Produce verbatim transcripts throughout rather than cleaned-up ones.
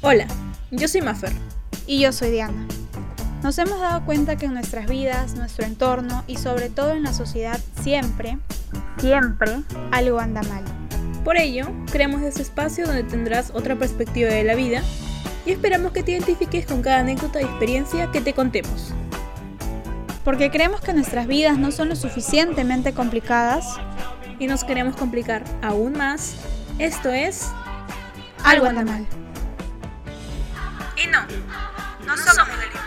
Hola, yo soy Mafer. Y yo soy Diana. Nos hemos dado cuenta que en nuestras vidas, nuestro entorno y sobre todo en la sociedad siempre, siempre, algo anda mal. Por ello, creamos este espacio donde tendrás otra perspectiva de la vida y esperamos que te identifiques con cada anécdota y experiencia que te contemos. Porque creemos que nuestras vidas no son lo suficientemente complicadas y nos queremos complicar aún más. Esto es... Algo anda mal. Y no, no somos del libro.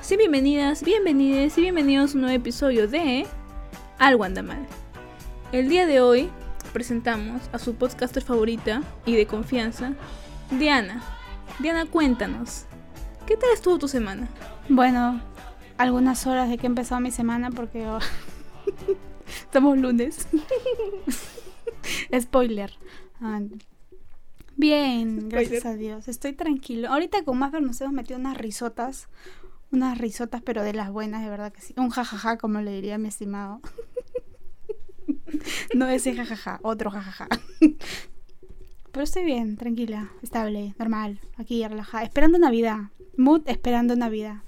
Sí, bienvenidas, bienvenides y bienvenidos a un nuevo episodio de Algo anda mal. El día de hoy presentamos a su podcaster favorita y de confianza, Diana. Diana, cuéntanos, ¿qué tal estuvo tu semana? Bueno, algunas horas de que empezó mi semana porque oh, estamos lunes. Spoiler. Ah, bien, Spoiler. Gracias a Dios. Estoy tranquilo. Ahorita con Mafer nos hemos metido unas risotas. Unas risotas, pero de las buenas, de verdad que sí. Un jajaja, como le diría mi estimado. No ese jajaja, otro jajaja. Pero estoy bien, tranquila, estable, normal, aquí, relajada. Esperando Navidad. Mood esperando Navidad.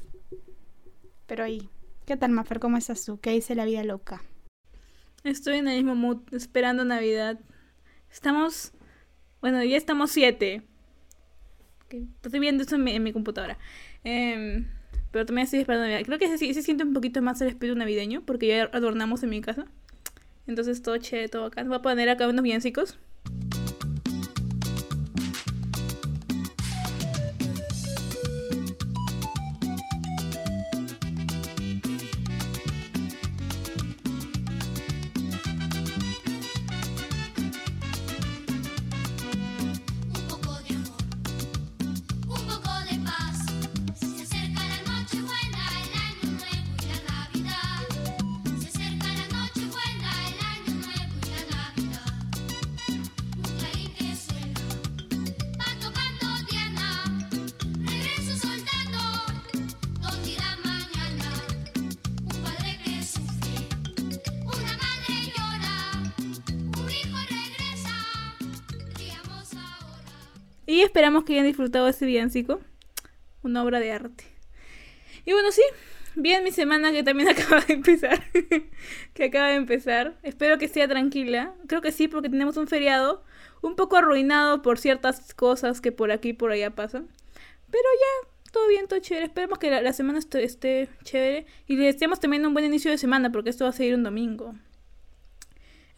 Pero ahí, ¿qué tal, Mafer? ¿Cómo estás tú? ¿Qué dice la vida loca? Estoy en el mismo mood, esperando Navidad. Estamos... Bueno, ya estamos siete. Estoy viendo esto en mi, en mi computadora. Eh... Pero también estoy esperando Navidad. Creo que se, se siente un poquito más el espíritu navideño, porque ya adornamos en mi casa. Entonces todo chévere, todo acá. Voy a poner acá unos villancicos. Y esperamos que hayan disfrutado este villancico, una obra de arte. Y bueno, sí, bien mi semana que también acaba de empezar, que acaba de empezar. Espero que sea tranquila, creo que sí, porque tenemos un feriado un poco arruinado por ciertas cosas que por aquí y por allá pasan. Pero ya, todo bien, todo chévere, esperemos que la, la semana est- esté chévere. Y les deseamos también un buen inicio de semana, porque esto va a seguir un domingo.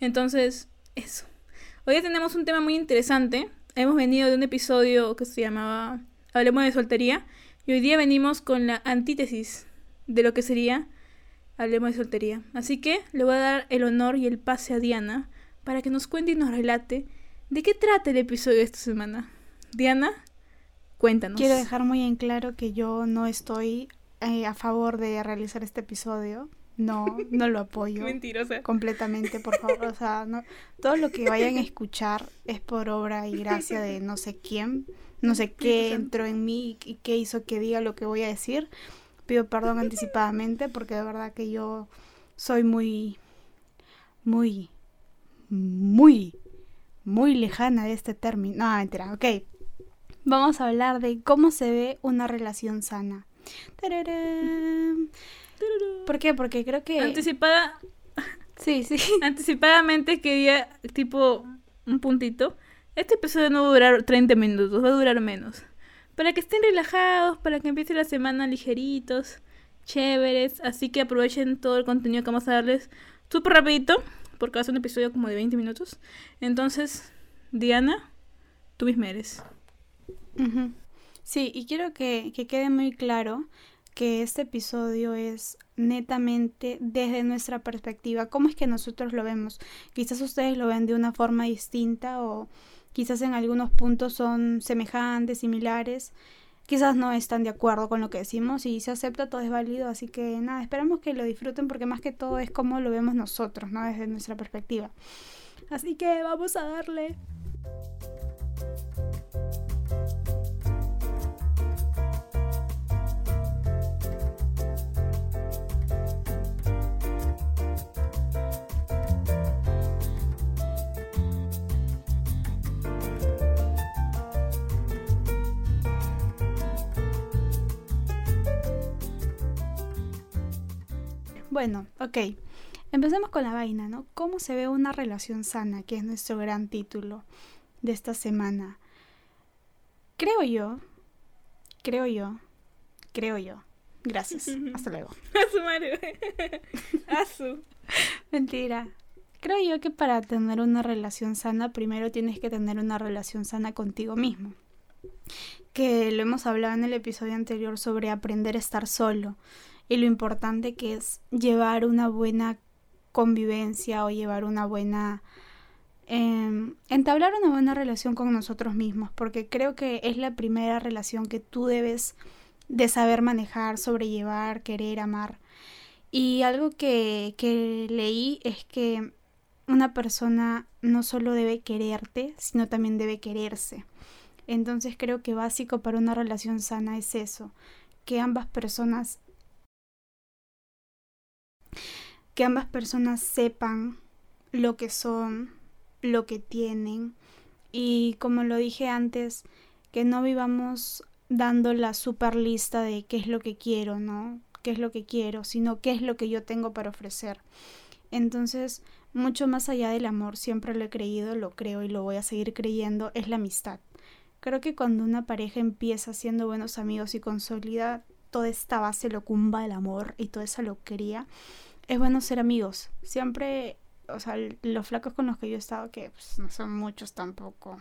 Entonces, eso. Hoy tenemos un tema muy interesante. Hemos venido de un episodio que se llamaba Hablemos de soltería. Y hoy día venimos con la antítesis de lo que sería Hablemos de soltería. Así que le voy a dar el honor y el pase a Diana para que nos cuente y nos relate de qué trata el episodio de esta semana. Diana, cuéntanos. Quiero dejar muy en claro que yo no estoy eh, a favor de realizar este episodio. No, no lo apoyo. Mentirosa. Completamente, por favor. O sea, no, todo lo que vayan a escuchar es por obra y gracia de no sé quién, no sé qué entró en mí y qué hizo que diga lo que voy a decir. Pido perdón anticipadamente porque de verdad que yo soy muy, muy, muy, muy lejana de este término. No, mentira, ok. Vamos a hablar de cómo se ve una relación sana. ¡Tararán! ¿Por qué? Porque creo que... Anticipada... Sí, sí. Anticipadamente quería, tipo, un puntito. Este episodio no va a durar treinta minutos, va a durar menos. Para que estén relajados, para que empiece la semana ligeritos, chéveres. Así que aprovechen todo el contenido que vamos a darles súper rapidito, porque va a ser un episodio como de veinte minutos. Entonces, Diana, tú misma eres. Uh-huh. Sí, y quiero que, que quede muy claro... que este episodio es netamente desde nuestra perspectiva. ¿Cómo es que nosotros lo vemos? Quizás ustedes lo ven de una forma distinta o quizás en algunos puntos son semejantes, similares. quizás no están de acuerdo con lo que decimos y se acepta, todo es válido, así que nada, esperamos que lo disfruten porque más que todo es como lo vemos nosotros, ¿no? Desde nuestra perspectiva. Así que vamos a darle. Bueno, ok, empecemos con la vaina, ¿no? ¿Cómo se ve una relación sana? Que es nuestro gran título de esta semana. Creo yo, creo yo, creo yo. Gracias, hasta luego. Asu, Maru. Asu. Mentira. Creo yo que para tener una relación sana, primero tienes que tener una relación sana contigo mismo. Que lo hemos hablado en el episodio anterior sobre aprender a estar solo. Y lo importante que es llevar una buena convivencia o llevar una buena... Eh, entablar una buena relación con nosotros mismos. Porque creo que es la primera relación que tú debes de saber manejar, sobrellevar, querer, amar. Y algo que, que leí es que una persona no solo debe quererte, sino también debe quererse. Entonces creo que básico para una relación sana es eso. Que ambas personas... que ambas personas sepan lo que son, lo que tienen, y como lo dije antes, que no vivamos dando la super lista de qué es lo que quiero, ¿no? Qué es lo que quiero, sino qué es lo que yo tengo para ofrecer. Entonces, mucho más allá del amor, siempre lo he creído, lo creo y lo voy a seguir creyendo, es la amistad. Creo que cuando una pareja empieza siendo buenos amigos y consolida toda esta base locumba del amor y toda esa loquería, es bueno ser amigos. Siempre, o sea, los flacos con los que yo he estado, que pues, no son muchos tampoco,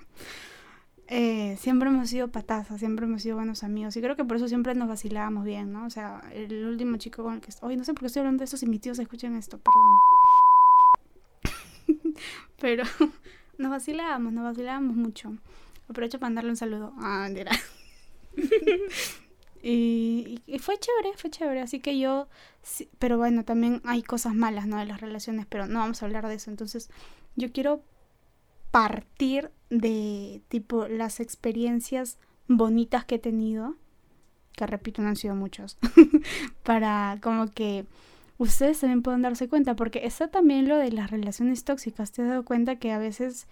eh, siempre hemos sido patazas, siempre hemos sido buenos amigos. Y creo que por eso siempre nos vacilábamos bien, ¿no? O sea, el último chico con el que... Oye, no sé por qué estoy hablando de esto, si mis tíos escuchan esto, perdón. Pero nos vacilábamos, nos vacilábamos mucho. Aprovecho para mandarle un saludo. Ah, mentira. Y, y fue chévere, fue chévere, así que yo, sí, pero bueno, también hay cosas malas, ¿no? De las relaciones, pero no vamos a hablar de eso. Entonces yo quiero partir de tipo las experiencias bonitas que he tenido, que repito, no han sido muchas, para como que ustedes también puedan darse cuenta, porque está también lo de las relaciones tóxicas. ¿Te has dado cuenta que a veces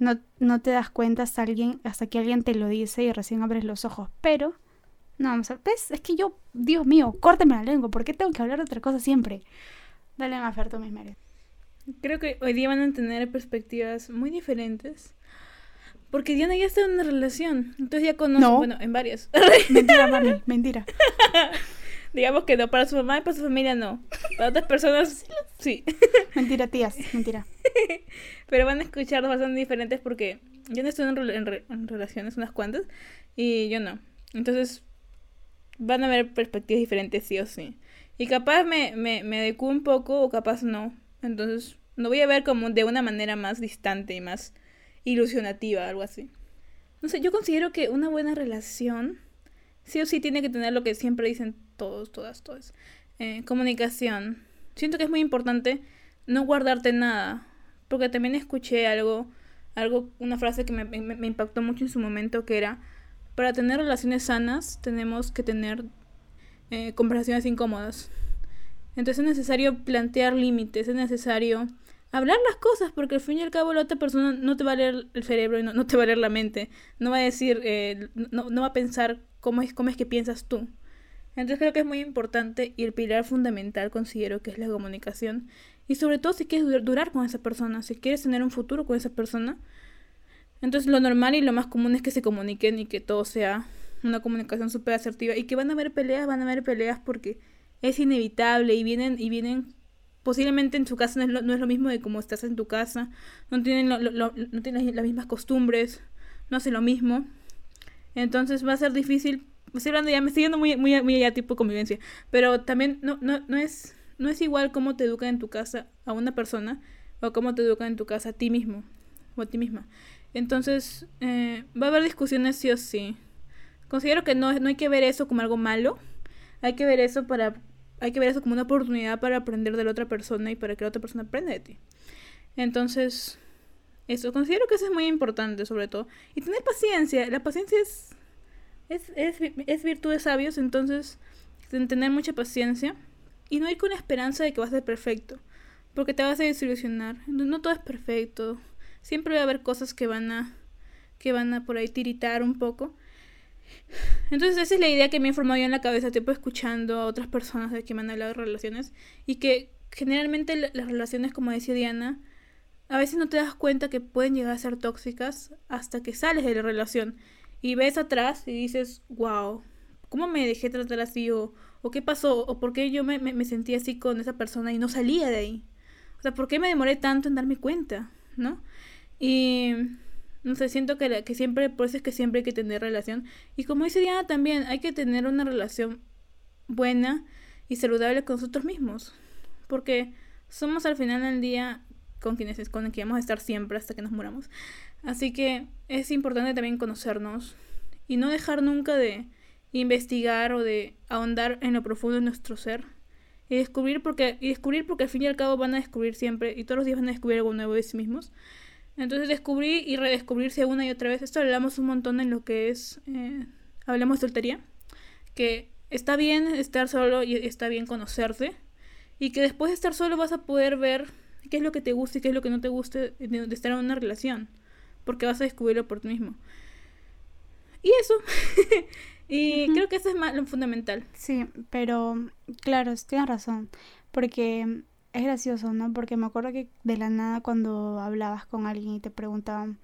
no, no te das cuenta hasta, alguien, hasta que alguien te lo dice y recién abres los ojos? Pero... no, vamos a... ¿Ves? Es que yo, Dios mío, córteme la lengua. ¿Por qué tengo que hablar de otra cosa siempre? Dale, Mafer, tú mis mereces. Creo que hoy día van a tener perspectivas muy diferentes. Porque Diana ya está en una relación. Entonces ya conoce... No. Bueno, en varias. Mentira, mami, mentira. Digamos que no, para su mamá y para su familia no. Para otras personas, sí. Mentira, tías, mentira. Pero van a escuchar bastante diferentes porque yo no estoy en, re- en, re- en relaciones, unas cuantas, y yo no. Entonces... van a haber perspectivas diferentes sí o sí. Y capaz me, me, me adecuo un poco o capaz no. Entonces no voy a ver como de una manera más distante y más ilusionativa, algo así. No sé, yo considero que una buena relación sí o sí tiene que tener lo que siempre dicen todos, todas, todas. Eh, comunicación. Siento que es muy importante no guardarte nada. Porque también escuché algo, algo una frase que me, me, me impactó mucho en su momento, que era... para tener relaciones sanas tenemos que tener eh, conversaciones incómodas. Entonces es necesario plantear límites, es necesario hablar las cosas, porque al fin y al cabo la otra persona no te va a leer el cerebro y no, no te va a leer la mente. No va a decir, eh, no, no va a pensar cómo es, cómo es que piensas tú. Entonces creo que es muy importante y el pilar fundamental considero que es la comunicación. Y sobre todo si quieres durar con esa persona, si quieres tener un futuro con esa persona. Entonces lo normal y lo más común es que se comuniquen y que todo sea una comunicación súper asertiva. Y que van a haber peleas, van a haber peleas porque es inevitable. Y vienen, y vienen posiblemente en su casa no es lo, no es lo mismo de como estás en tu casa. No tienen, lo, lo, lo, no tienen las, las mismas costumbres, no hacen lo mismo. Entonces va a ser difícil. Estoy hablando ya, me estoy yendo muy, muy, muy allá tipo convivencia. Pero también no, no, no, es, no es igual cómo te educan en tu casa a una persona o cómo te educan en tu casa a ti mismo o a ti misma. Entonces, eh, va a haber discusiones sí o sí. Considero que no, no hay que ver eso como algo malo. Hay que ver eso para, hay que ver eso como una oportunidad para aprender de la otra persona y para que la otra persona aprenda de ti. Entonces, eso, considero que eso es muy importante, sobre todo. Y tener paciencia. La paciencia es, es, es, es virtud de sabios, entonces, tener mucha paciencia. Y no ir con la esperanza de que va a ser perfecto, porque te vas a desilusionar. No, no todo es perfecto. Siempre va a haber cosas que van a, que van a por ahí tiritar un poco. Entonces esa es la idea que me he formado yo en la cabeza, tipo escuchando a otras personas de que me han hablado de relaciones. Y que generalmente las relaciones, como decía Diana, a veces no te das cuenta que pueden llegar a ser tóxicas hasta que sales de la relación y ves atrás y dices, wow, ¿cómo me dejé tratar así? O, o ¿qué pasó? O ¿por qué yo me, me, me sentí así con esa persona y no salía de ahí? O sea, ¿por qué me demoré tanto en darme cuenta? ¿No? Y no sé, siento que, la, que siempre, por eso es que siempre hay que tener relación. Y como dice Diana también, hay que tener una relación buena y saludable con nosotros mismos, porque somos al final del día con quienes, con quienes vamos a estar siempre hasta que nos muramos. Así que es importante también conocernos y no dejar nunca de investigar o de ahondar en lo profundo de nuestro ser y descubrir, porque, y descubrir porque al fin y al cabo van a descubrir siempre, y todos los días van a descubrir algo nuevo de sí mismos. Entonces descubrir y redescubrirse una y otra vez. Esto hablamos un montón en lo que es, eh, hablamos de soltería, que está bien estar solo y está bien conocerse, y que después de estar solo vas a poder ver qué es lo que te gusta y qué es lo que no te gusta de, de estar en una relación, porque vas a descubrirlo por ti mismo. Y eso. Y uh-huh. Creo que eso es más lo fundamental. Sí, pero claro, tienes razón, porque es gracioso, ¿no? Porque me acuerdo que de la nada cuando hablabas con alguien y te preguntaban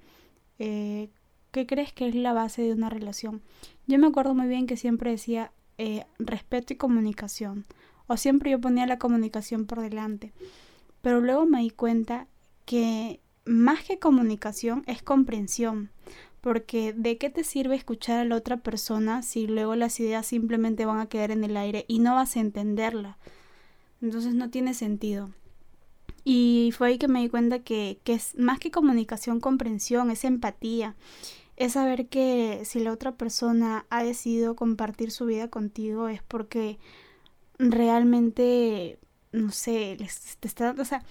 eh, ¿qué crees que es la base de una relación? Yo me acuerdo muy bien que siempre decía eh, respeto y comunicación, o siempre yo ponía la comunicación por delante, pero luego me di cuenta que más que comunicación es comprensión. Porque ¿de qué te sirve escuchar a la otra persona si luego las ideas simplemente van a quedar en el aire y no vas a entenderla? Entonces no tiene sentido. Y fue ahí que me di cuenta que, que es más que comunicación, comprensión, es empatía. Es saber que si la otra persona ha decidido compartir su vida contigo es porque realmente, no sé, les, te está dando... O sea,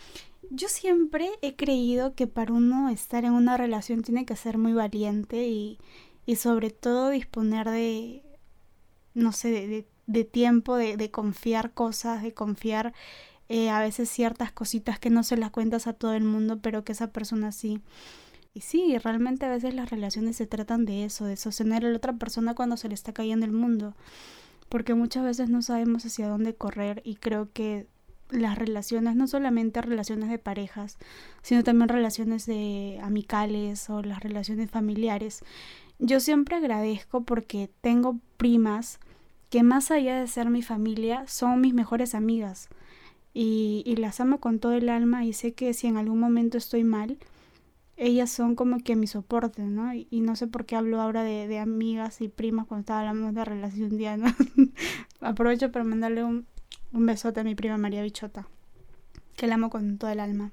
yo siempre he creído que para uno estar en una relación tiene que ser muy valiente y, y sobre todo disponer de, no sé, de, de, de tiempo, de, de confiar cosas, de confiar eh, a veces ciertas cositas que no se las cuentas a todo el mundo, pero que esa persona sí. Y sí, realmente a veces las relaciones se tratan de eso, de sostener a la otra persona cuando se le está cayendo el mundo, porque muchas veces no sabemos hacia dónde correr y creo que las relaciones, no solamente relaciones de parejas, sino también relaciones de amicales o las relaciones familiares. Yo siempre agradezco porque tengo primas que más allá de ser mi familia, son mis mejores amigas y, y las amo con todo el alma y sé que si en algún momento estoy mal, ellas son como que mi soporte, ¿no? Y, y no sé por qué hablo ahora de, de amigas y primas cuando estaba hablando de relación Diana. Aprovecho para mandarle un Un besote a mi prima María Bichota, que la amo con todo el alma.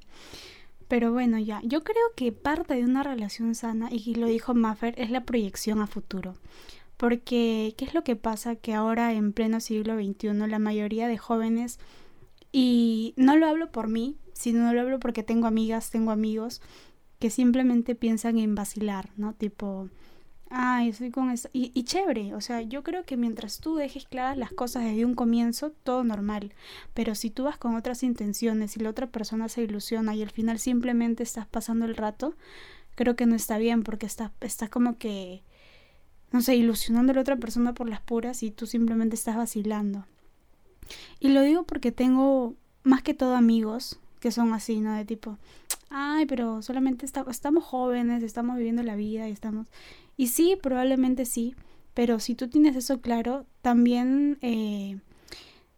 Pero bueno, ya, yo creo que parte de una relación sana, y lo dijo Mafer, es la proyección a futuro. Porque, ¿qué es lo que pasa? Que ahora en pleno siglo veintiuno la mayoría de jóvenes, y no lo hablo por mí, sino lo hablo porque tengo amigas, tengo amigos, que simplemente piensan en vacilar, ¿no? Tipo... Ay, estoy con eso. Y, y chévere, o sea, yo creo que mientras tú dejes claras las cosas desde un comienzo, todo normal. Pero si tú vas con otras intenciones y la otra persona se ilusiona y al final simplemente estás pasando el rato, creo que no está bien porque estás está como que, no sé, ilusionando a la otra persona por las puras y tú simplemente estás vacilando. Y lo digo porque tengo más que todo amigos que son así, ¿no? De tipo, ay, pero solamente está, estamos jóvenes, estamos viviendo la vida y estamos... Y sí, probablemente sí, pero si tú tienes eso claro, también eh,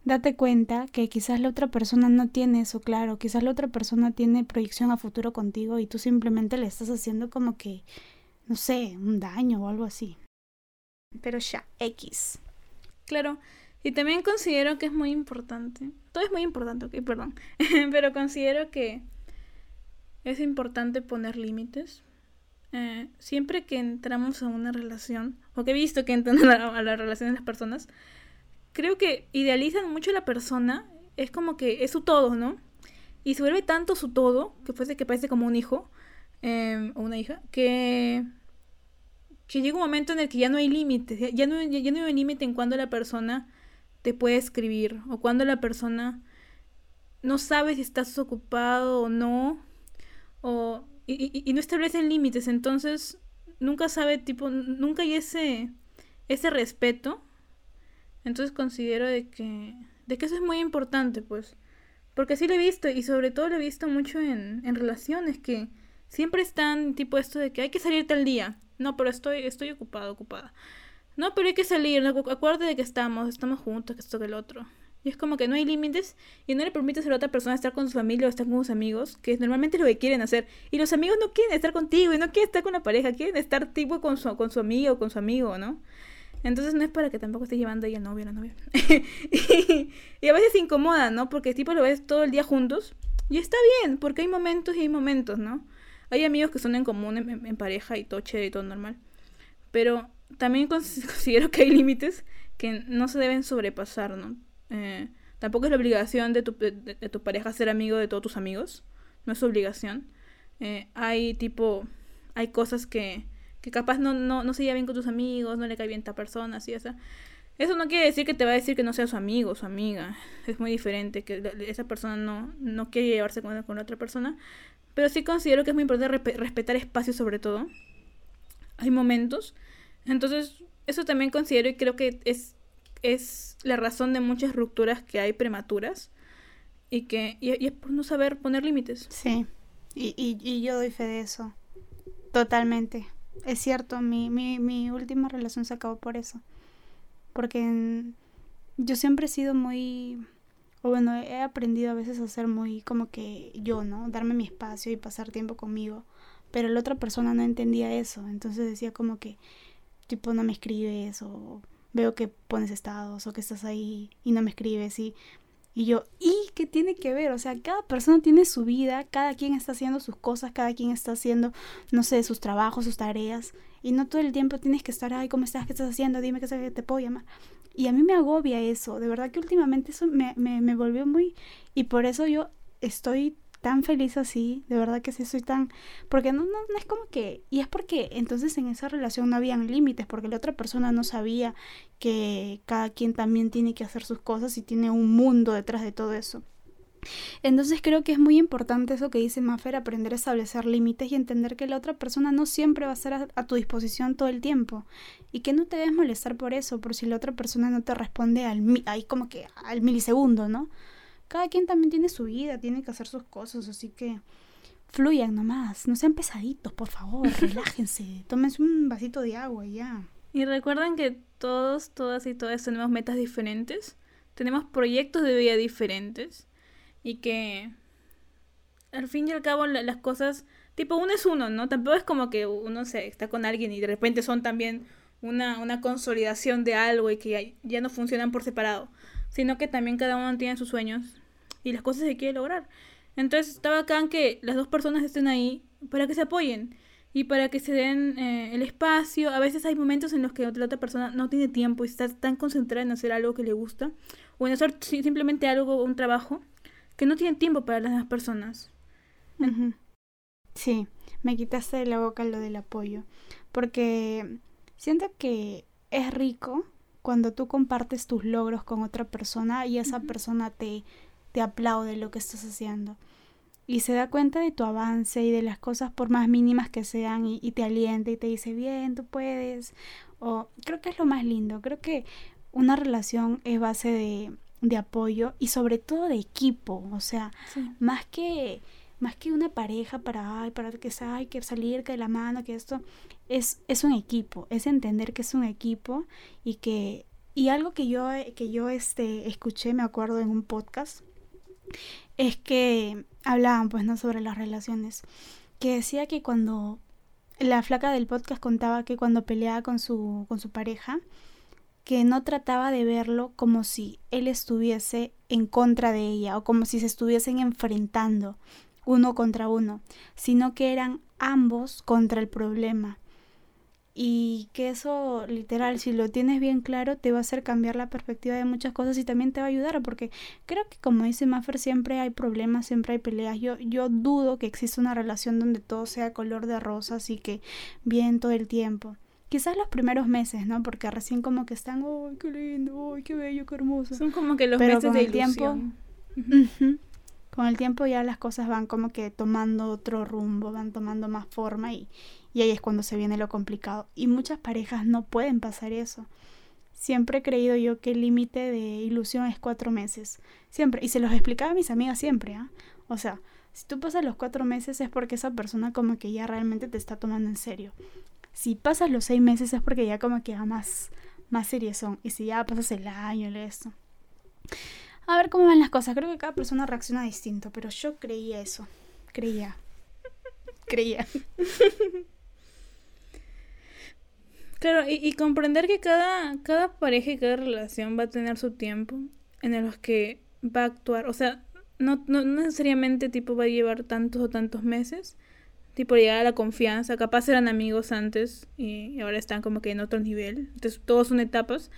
date cuenta que quizás la otra persona no tiene eso claro, quizás la otra persona tiene proyección a futuro contigo y tú simplemente le estás haciendo como que, no sé, un daño o algo así. Pero ya, X. Claro, y también considero que es muy importante, todo es muy importante, ok, perdón, pero considero que es importante poner límites eh, siempre que entramos a una relación, o que he visto que entran a la, a la relación de las personas, creo que idealizan mucho a la persona, es como que es su todo, ¿no? Y se vuelve tanto su todo, que fuese que parece como un hijo, eh, o una hija, que, que llega un momento en el que ya no hay límites, ya, ya no, ya, ya no hay límite en cuando la persona te puede escribir, o cuando la persona no sabe si estás ocupado o no, o, y, y, y no establecen límites, entonces nunca sabe, tipo, nunca hay ese, ese respeto. Entonces considero de que, de que eso es muy importante, pues, porque sí lo he visto, y sobre todo lo he visto mucho en, en relaciones, que siempre están, tipo, esto de que hay que salir tal día, no, pero estoy, estoy ocupado, ocupada, no, pero hay que salir, acuérdate de que estamos, estamos juntos, que esto, que el otro. Y es como que no hay límites y no le permites a la otra persona estar con su familia o estar con sus amigos, que normalmente es lo que quieren hacer. Y los amigos no quieren estar contigo y no quieren estar con la pareja, quieren estar tipo con su, con su amigo o con su amigo, ¿no? Entonces no es para que tampoco estés llevando ahí al novio o la novia. y, y a veces se incomoda, ¿no? Porque tipo lo ves todo el día juntos y está bien, porque hay momentos y hay momentos, ¿no? Hay amigos que son en común, en, en, en pareja y todo chévere y todo normal. Pero también considero que hay límites que no se deben sobrepasar, ¿no? Eh, tampoco es la obligación de tu, de, de tu pareja ser amigo de todos tus amigos. No es su obligación. eh, Hay tipo Hay cosas que, que capaz no, no, no se lleva bien con tus amigos, no le cae bien a esta persona, así, esa. Eso no quiere decir que te va a decir que no sea su amigo o su amiga. Es muy diferente, que la, esa persona no, no quiere llevarse con, con otra persona. Pero sí considero que es muy importante respetar espacios, sobre todo. Hay momentos. Entonces eso también considero, y creo que es es la razón de muchas rupturas que hay prematuras, y que y, y es por no saber poner límites. Sí, y, y, y yo doy fe de eso totalmente. Es cierto, mi, mi, mi última relación se acabó por eso, porque en, yo siempre he sido muy, o bueno, he aprendido a veces a ser muy como que yo, ¿no? Darme mi espacio y pasar tiempo conmigo, pero la otra persona no entendía eso, entonces decía como que tipo no me escribes, o veo que pones estados, o que estás ahí y no me escribes, y, y yo, ¿y qué tiene que ver? O sea, cada persona tiene su vida, cada quien está haciendo sus cosas, cada quien está haciendo, no sé, sus trabajos, sus tareas, y no todo el tiempo tienes que estar, ay, ¿cómo estás? ¿Qué estás haciendo? Dime que te puedo llamar. Y a mí me agobia eso, de verdad que últimamente eso me, me, me volvió muy, y por eso yo estoy tan feliz así, de verdad que sí, soy tan, porque no, no, no es como que, y es porque entonces en esa relación no habían límites, porque la otra persona no sabía que cada quien también tiene que hacer sus cosas y tiene un mundo detrás de todo eso. Entonces creo que es muy importante eso que dice Mafer, aprender a establecer límites y entender que la otra persona no siempre va a estar a, a tu disposición todo el tiempo, y que no te debes molestar por eso, por si la otra persona no te responde al, ahí como que al milisegundo, ¿no? Cada quien también tiene su vida, tiene que hacer sus cosas, así que fluyan nomás, no sean pesaditos, por favor, relájense, tómense un vasito de agua y ya. Y recuerden que todos, todas y todas tenemos metas diferentes, tenemos proyectos de vida diferentes, y que al fin y al cabo la, las cosas, tipo uno es uno, ¿no? Tampoco es como que uno se está con alguien y de repente son también una, una consolidación de algo y que ya, ya no funcionan por separado, sino que también cada uno tiene sus sueños y las cosas que quiere lograr. Entonces está bacán que las dos personas estén ahí para que se apoyen y para que se den eh, el espacio. A veces hay momentos en los que la otra persona no tiene tiempo y está tan concentrada en hacer algo que le gusta, o en hacer simplemente algo, un trabajo, que no tiene tiempo para las demás personas. Uh-huh. Sí, me quitaste de la boca lo del apoyo, porque siento que es rico cuando tú compartes tus logros con otra persona y esa uh-huh. persona te, te aplaude lo que estás haciendo y se da cuenta de tu avance y de las cosas por más mínimas que sean, y, y te alienta y te dice, bien, tú puedes. O creo que es lo más lindo, creo que una relación es base de, de apoyo y sobre todo de equipo, o sea, sí. más que... Más que una pareja para, ay, para que hay que salir, que de la mano, que esto, es, es un equipo, es entender que es un equipo y que, y algo que yo, que yo este, escuché, me acuerdo en un podcast, es que hablaban pues, ¿no?, sobre las relaciones, que decía que cuando, la flaca del podcast contaba que cuando peleaba con su, con su pareja, que no trataba de verlo como si él estuviese en contra de ella o como si se estuviesen enfrentando uno contra uno, sino que eran ambos contra el problema. Y que eso, literal, si lo tienes bien claro, te va a hacer cambiar la perspectiva de muchas cosas y también te va a ayudar, porque creo que, como dice Mafer, siempre hay problemas, siempre hay peleas. Yo, yo dudo que exista una relación donde todo sea color de rosas y que bien todo el tiempo. Quizás los primeros meses, ¿no? Porque recién como que están, ¡ay, qué lindo! ¡Ay, qué bello, qué hermoso! Son como que los Pero meses de ilusión. Tiempo, uh-huh, con el tiempo ya las cosas van como que tomando otro rumbo, van tomando más forma y... Y ahí es cuando se viene lo complicado. Y muchas parejas no pueden pasar eso. Siempre he creído yo que el límite de ilusión es cuatro meses. Siempre. Y se los explicaba a mis amigas siempre, ¿ah? ¿eh? O sea, si tú pasas los cuatro meses es porque esa persona como que ya realmente te está tomando en serio. Si pasas los seis meses es porque ya como que va más, más seriezón. Y si ya pasas el año, el eso. A ver cómo van las cosas. Creo que cada persona reacciona distinto. Pero yo creía eso. Creía. Creía. Claro, y, y comprender que cada, cada pareja y cada relación va a tener su tiempo en el que va a actuar. O sea, no, no necesariamente tipo va a llevar tantos o tantos meses, tipo llegar a la confianza. Capaz eran amigos antes y, y ahora están como que en otro nivel. Entonces, todos son etapas.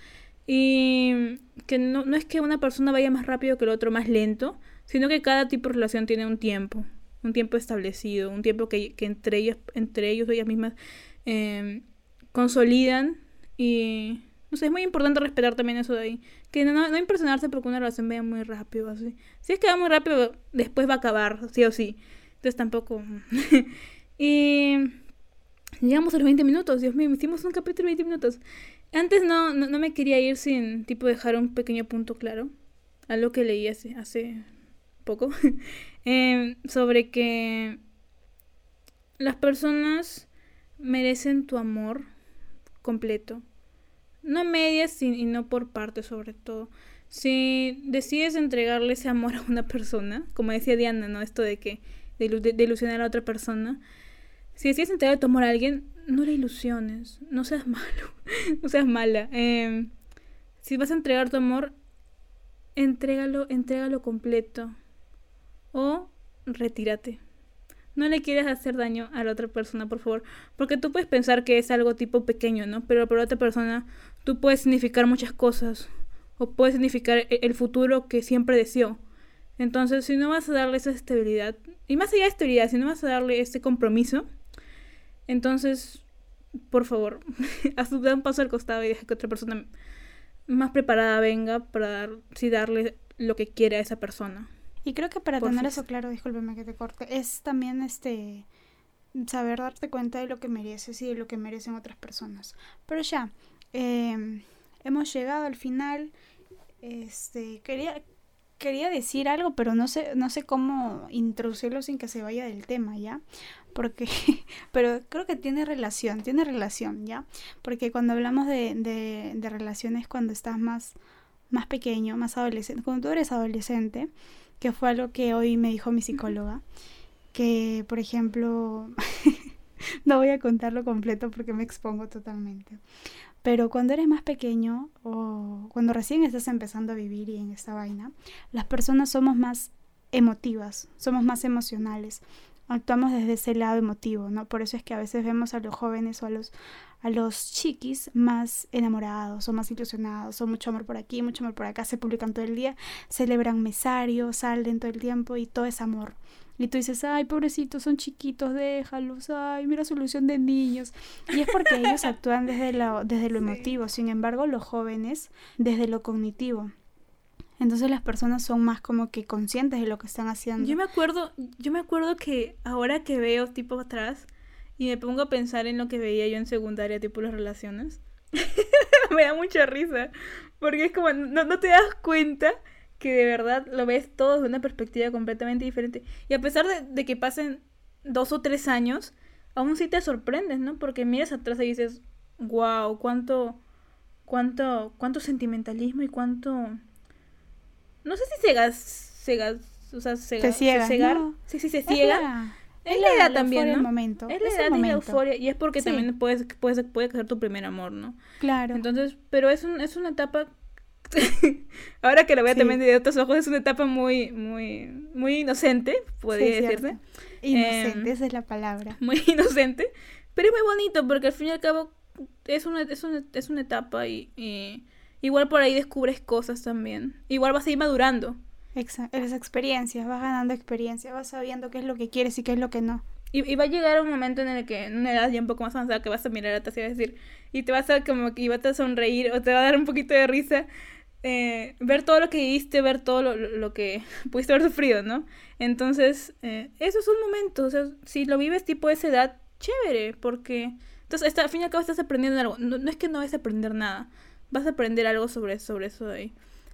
Y que no, no es que una persona vaya más rápido que el otro, más lento, sino que cada tipo de relación tiene un tiempo, un tiempo establecido, un tiempo que, que entre ellas, entre ellos o ellas mismas... Eh, consolidan y no sé, es muy importante respetar también eso de ahí, que no, no impresionarse porque una relación vaya muy rápido, así si es que va muy rápido después va a acabar sí o sí, entonces tampoco. Y llegamos a los veinte minutos, Dios mío, hicimos un capítulo de veinte minutos. Antes no, no, no me quería ir sin tipo dejar un pequeño punto claro, algo que leí hace, hace poco eh, sobre que las personas merecen tu amor completo, no medias y, y no por parte. Sobre todo si decides entregarle ese amor a una persona, como decía Diana, ¿no? Esto de que de, de, de ilusionar a otra persona. Si decides entregar tu amor a alguien, no le ilusiones, no seas malo, no seas mala. Eh, si vas a entregar tu amor, entrégalo, entrégalo completo o retírate. No le quieras hacer daño a la otra persona, por favor. Porque tú puedes pensar que es algo tipo pequeño, ¿no? Pero para otra persona tú puedes significar muchas cosas. O puedes significar el futuro que siempre deseó. Entonces, si no vas a darle esa estabilidad, y más allá de estabilidad, si no vas a darle ese compromiso, entonces, por favor, haz un paso al costado y deja que otra persona más preparada venga para dar, sí, darle lo que quiere a esa persona. Y creo que para Por tener eso claro, discúlpame que te corte, es también este saber darte cuenta de lo que mereces y de lo que merecen otras personas. Pero ya, eh, hemos llegado al final. Este quería quería decir algo, pero no sé no sé cómo introducirlo sin que se vaya del tema, ¿ya? Porque pero creo que tiene relación, tiene relación, ¿ya? Porque cuando hablamos de, de, de relaciones cuando estás más, más pequeño, más adolescente, cuando tú eres adolescente, que fue algo que hoy me dijo mi psicóloga, que, por ejemplo, no voy a contarlo completo porque me expongo totalmente, pero cuando eres más pequeño o cuando recién estás empezando a vivir y en esta vaina, las personas somos más emotivas, somos más emocionales, actuamos desde ese lado emotivo, ¿no? Por eso es que a veces vemos a los jóvenes o a los, a los chiquis más enamorados o más ilusionados, o mucho amor por aquí, mucho amor por acá, se publican todo el día, celebran mesarios, salen todo el tiempo y todo es amor. Y tú dices, ay, pobrecitos, son chiquitos, déjalos, ay, mira su ilusión de niños. Y es porque ellos actúan desde lo, desde lo emotivo, sin embargo los jóvenes desde lo cognitivo. Entonces las personas son más como que conscientes de lo que están haciendo. Yo me acuerdo, yo me acuerdo que ahora que veo tipo atrás y me pongo a pensar en lo que veía yo en secundaria, tipo las relaciones, me da mucha risa, porque es como, no, no te das cuenta que de verdad lo ves todo desde una perspectiva completamente diferente. Y a pesar de, de que pasen dos o tres años, aún sí te sorprendes, ¿no? Porque miras atrás y dices, wow, cuánto, cuánto, cuánto sentimentalismo y cuánto... No sé si cegas, cegas, o sea, cegas, se ciega, se cegar, no. sí, sí, se ciega. Es, es la edad también, ¿no? Momento. Es la edad y la euforia, y es porque sí. También puedes, puedes, puede ser tu primer amor, ¿no? Claro. Entonces, pero es, un, es una etapa Ahora que la veo sí. también de otros ojos, es una etapa muy, muy, muy inocente, podría sí, decirse. Inocente, eh, esa es la palabra. Muy inocente, pero es muy bonito porque al fin y al cabo es una, es una, es una etapa y, y igual por ahí descubres cosas también. Igual vas a ir madurando. Exacto, las experiencias, vas ganando experiencia, vas sabiendo qué es lo que quieres y qué es lo que no. Y, y va a llegar un momento en el que, en una edad ya un poco más avanzada, que vas a mirar atrás y vas a decir, y te vas a como que vas a sonreír o te va a dar un poquito de risa. Eh, ver todo lo que viviste, ver todo lo, lo que pudiste haber sufrido, ¿no? Entonces, eh, eso es un momento, o sea, si lo vives tipo esa edad, chévere, porque... Entonces, está, al fin y al cabo estás aprendiendo algo, no, no es que no vas a aprender nada, vas a aprender algo sobre, sobre eso de ahí.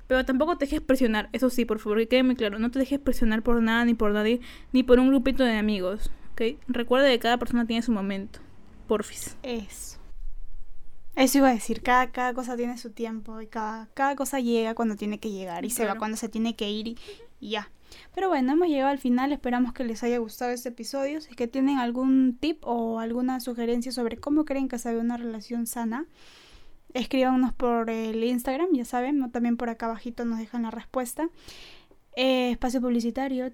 Pero tampoco te dejes presionar, eso sí, por favor, que quede muy claro, no te dejes presionar por nada, ni por nadie, ni por un grupito de amigos, ¿ok? Recuerda que cada persona tiene su momento, porfis. Eso. Eso iba a decir, cada, cada cosa tiene su tiempo y cada, cada cosa llega cuando tiene que llegar y claro. se va cuando se tiene que ir y, y ya. Pero bueno, hemos llegado al final, esperamos que les haya gustado este episodio. Si es que tienen algún tip o alguna sugerencia sobre cómo creen que se ve una relación sana, escríbanos por el Instagram, ya saben, o también por acá abajito nos dejan la respuesta. Eh, espacio publicitario.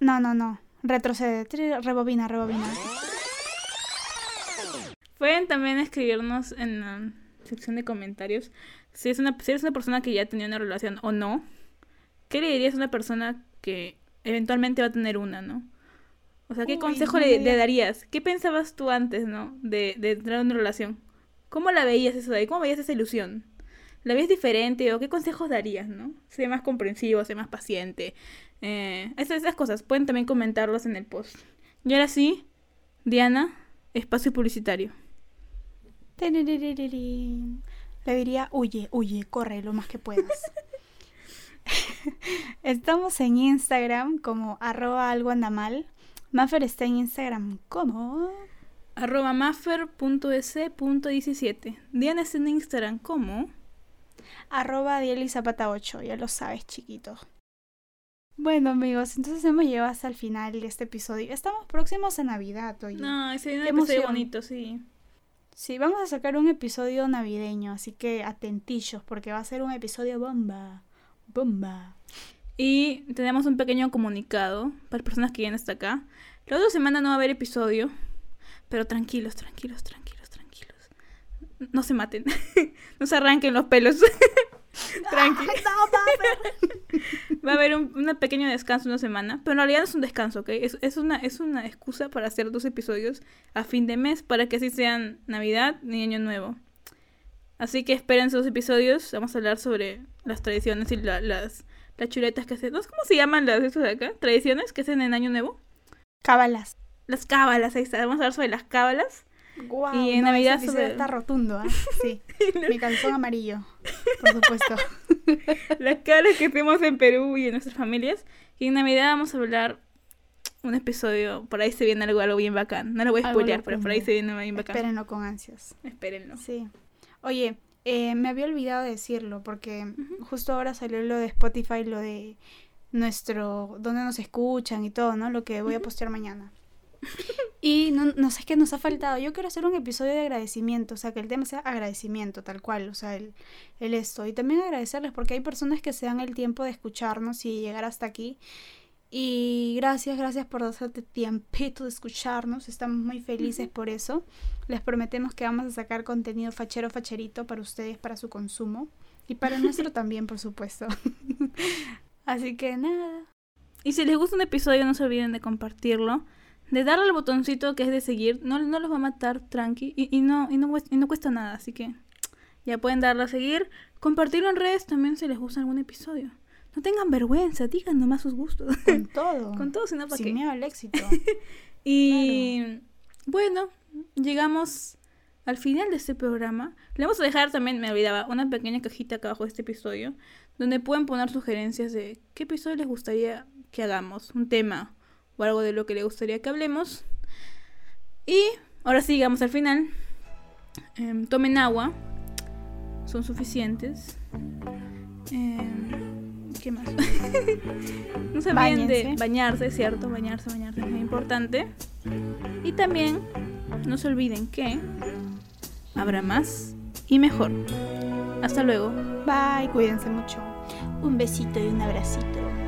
No, no, no. Retrocede. Rebobina, rebobina. Pueden también escribirnos en la sección de comentarios si es una, si eres una persona que ya tenía una relación o no. ¿Qué le dirías a una persona que eventualmente va a tener una, no? O sea, ¿qué Uy, consejo no le, le darías? ¿Qué pensabas tú antes, no? De, de entrar en una relación. ¿Cómo la veías eso de ahí? ¿Cómo veías esa ilusión? ¿La ves diferente? ¿O qué consejos darías, no? Sé más comprensivo, sé más paciente. Eh, esas, esas cosas. Pueden también comentarlos en el post. Y ahora sí, Diana, espacio publicitario. Le diría, huye, huye, corre lo más que puedas. Estamos en Instagram como arroba algo anda mal. Mafer está en Instagram como arroba mafer punto e c punto diecisiete. Diana está en Instagram como arroba dielizapata ocho. Ya lo sabes, chiquito. Bueno, amigos, entonces hemos llegado hasta el final de este episodio. Estamos próximos a Navidad, oye. No, ese es un episodio bonito, sí. Sí, vamos a sacar un episodio navideño, así que atentillos, porque va a ser un episodio bomba. Bomba. Y tenemos un pequeño comunicado para personas que llegan hasta acá. La otra semana no va a haber episodio, pero tranquilos, tranquilos, tranquilos, tranquilos. No se maten, no se arranquen los pelos. Tranquilos. Va a haber un, un pequeño descanso una semana, pero en realidad no es un descanso, ¿ok? Es, es, una, es una excusa para hacer dos episodios a fin de mes para que así sean Navidad y Año Nuevo. Así que esperen esos episodios, vamos a hablar sobre las tradiciones y la, las... Las chuletas que hacen... ¿No es cómo se llaman las esas de acá? ¿Tradiciones que hacen en Año Nuevo? Cábalas. Las cábalas, ahí está. Vamos a hablar sobre las cábalas. Guau, wow, y en no, Navidad sobre... está rotundo, ¿eh? Sí. No. Mi calzón amarillo, por supuesto. Las cábalas que hacemos en Perú y en nuestras familias. Y en Navidad vamos a hablar un episodio... Por ahí se viene algo, algo bien bacán. No lo voy a spoilear, pero por ahí se viene algo bien bacán. Espérenlo con ansias. Espérenlo. Sí. Oye... Eh, me había olvidado decirlo porque uh-huh. justo ahora salió lo de Spotify, lo de nuestro, donde nos escuchan y todo, ¿no? Lo que voy a postear mañana. Y no, no sé, es que nos ha faltado. Yo quiero hacer un episodio de agradecimiento, o sea, que el tema sea agradecimiento, tal cual, o sea, el, el esto. Y también agradecerles porque hay personas que se dan el tiempo de escucharnos y llegar hasta aquí. Y gracias, gracias por darte tiempito de escucharnos. Estamos muy felices uh-huh. por eso. Les prometemos que vamos a sacar contenido fachero, facherito para ustedes, para su consumo. Y para nuestro también, por supuesto. Así que nada. Y si les gusta un episodio, no se olviden de compartirlo. De darle al botoncito que es de seguir. No, no los va a matar, tranqui. Y, y, no, y, no, y no cuesta nada, así que ya pueden darle a seguir. Compartirlo en redes también si les gusta algún episodio. No tengan vergüenza, digan nomás sus gustos. Con todo. Con todo, sino para qué. Sin miedo al éxito. Y claro. Bueno, llegamos al final de este programa. Le vamos a dejar también, me olvidaba, una pequeña cajita acá abajo de este episodio, donde pueden poner sugerencias de qué episodio les gustaría que hagamos, un tema o algo de lo que les gustaría que hablemos. Y ahora sí, llegamos al final. Eh, tomen agua, son suficientes. Eh... ¿Qué más? No se olviden de bañarse, ¿cierto? Bañarse, bañarse es muy importante. Y también no se olviden que habrá más y mejor. Hasta luego. Bye, cuídense mucho. Un besito y un abracito.